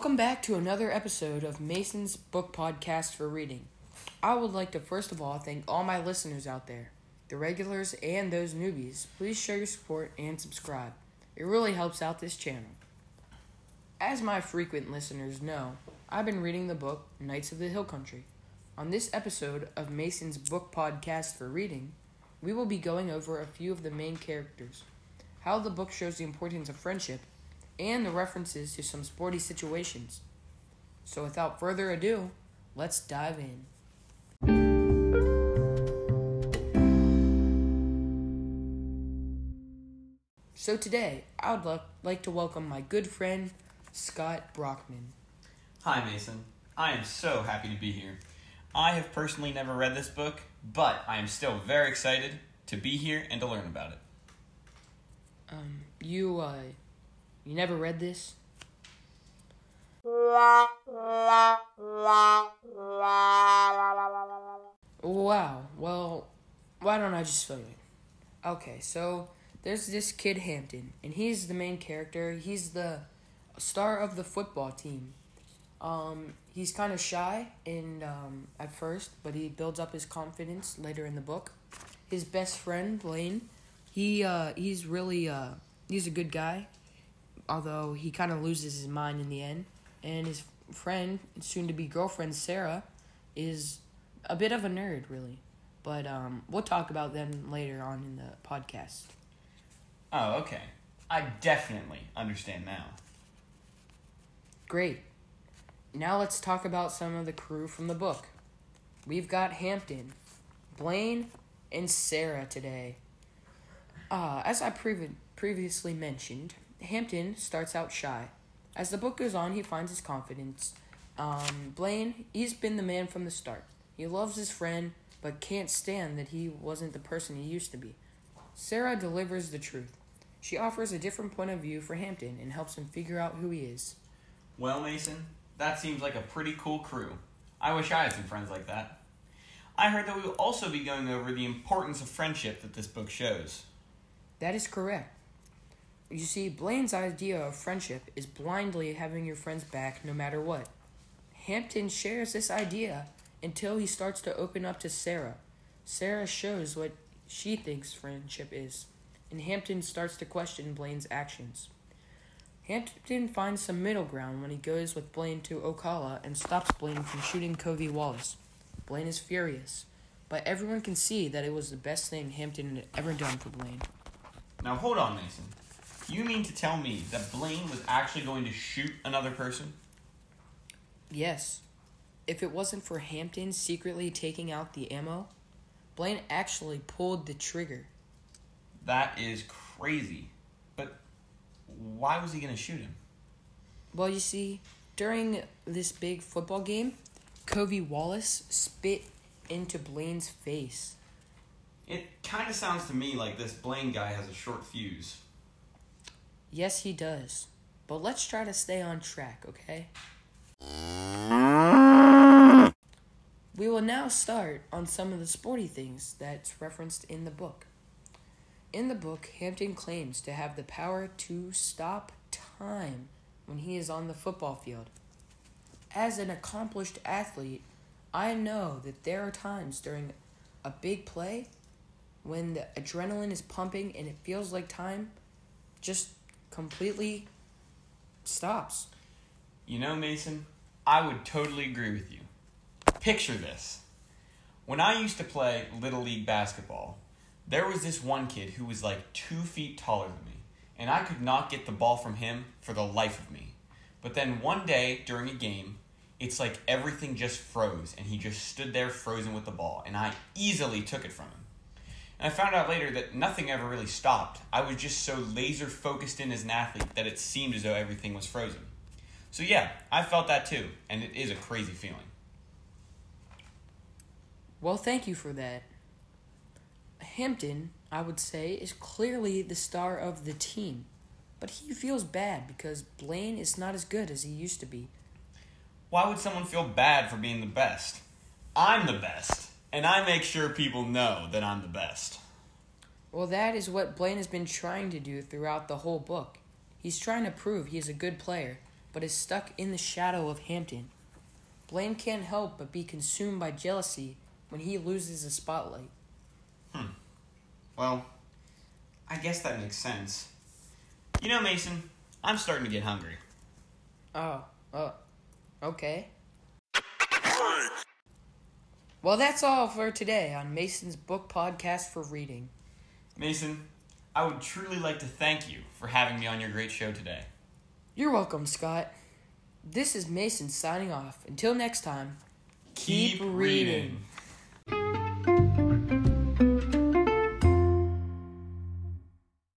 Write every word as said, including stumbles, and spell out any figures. Welcome back to another episode of Mason's Book Podcast for Reading. I would like to first of all thank all my listeners out there, the regulars and those newbies. Please show your support and subscribe. It really helps out this channel. As my frequent listeners know, I've been reading the book Knights of the Hill Country. On this episode of Mason's Book Podcast for Reading, we will be going over a few of the main characters, how the book shows the importance of friendship, and the references to some sporty situations. So without further ado, let's dive in. So today, I would lo- like to welcome my good friend, Scott Brockman. Hi Mason, I am so happy to be here. I have personally never read this book, but I am still very excited to be here and to learn about it. Um, you, uh... You never read this? Wow, well, why don't I just fill you in? Okay, so there's this kid Hampton, and he's the main character. He's the star of the football team. Um, he's kind of shy in, um, at first, but he builds up his confidence later in the book. His best friend, Blaine, he uh, he's really uh, he's a good guy, although he kind of loses his mind in the end. And his friend, soon-to-be girlfriend, Sarah, is a bit of a nerd, really. But um, we'll talk about them later on in the podcast. Oh, okay. I definitely understand now. Great. Now let's talk about some of the crew from the book. We've got Hampton, Blaine, and Sarah today. Uh, as I pre- previously mentioned, Hampton starts out shy. As the book goes on, he finds his confidence. Um, Blaine, he's been the man from the start. He loves his friend, but can't stand that he wasn't the person he used to be. Sarah delivers the truth. She offers a different point of view for Hampton and helps him figure out who he is. Well, Mason, that seems like a pretty cool crew. I wish I had some friends like that. I heard that we will also be going over the importance of friendship that this book shows. That is correct. You see, Blaine's idea of friendship is blindly having your friend's back no matter what. Hampton shares this idea until he starts to open up to Sarah. Sarah shows what she thinks friendship is, and Hampton starts to question Blaine's actions. Hampton finds some middle ground when he goes with Blaine to Ocala and stops Blaine from shooting Covey Wallace. Blaine is furious, but everyone can see that it was the best thing Hampton had ever done for Blaine. Now hold on, Mason. You mean to tell me that Blaine was actually going to shoot another person? Yes. If it wasn't for Hampton secretly taking out the ammo, Blaine actually pulled the trigger. That is crazy. But why was he going to shoot him? Well, you see, during this big football game, Covey Wallace spit into Blaine's face. It kind of sounds to me like this Blaine guy has a short fuse. Yes, he does. But let's try to stay on track, okay? We will now start on some of the sporty things that's referenced in the book. In the book, Hampton claims to have the power to stop time when he is on the football field. As an accomplished athlete, I know that there are times during a big play when the adrenaline is pumping and it feels like time just completely stops. You know, Mason, I would totally agree with you. Picture this. When I used to play Little League basketball, there was this one kid who was like two feet taller than me, and I could not get the ball from him for the life of me. But then one day during a game, it's like everything just froze, and he just stood there frozen with the ball, and I easily took it from him. And I found out later that nothing ever really stopped. I was just so laser focused in as an athlete that it seemed as though everything was frozen. So yeah, I felt that too, and it is a crazy feeling. Well, thank you for that. Hampton, I would say, is clearly the star of the team, but he feels bad because Blaine is not as good as he used to be. Why would someone feel bad for being the best? I'm the best. And I make sure people know that I'm the best. Well, that is what Blaine has been trying to do throughout the whole book. He's trying to prove he's a good player, but is stuck in the shadow of Hampton. Blaine can't help but be consumed by jealousy when he loses the spotlight. Hmm. Well, I guess that makes sense. You know, Mason, I'm starting to get hungry. Oh, oh, okay. Well, that's all for today on Mason's Book Podcast for Reading. Mason, I would truly like to thank you for having me on your great show today. You're welcome, Scott. This is Mason signing off. Until next time, keep, keep reading. reading.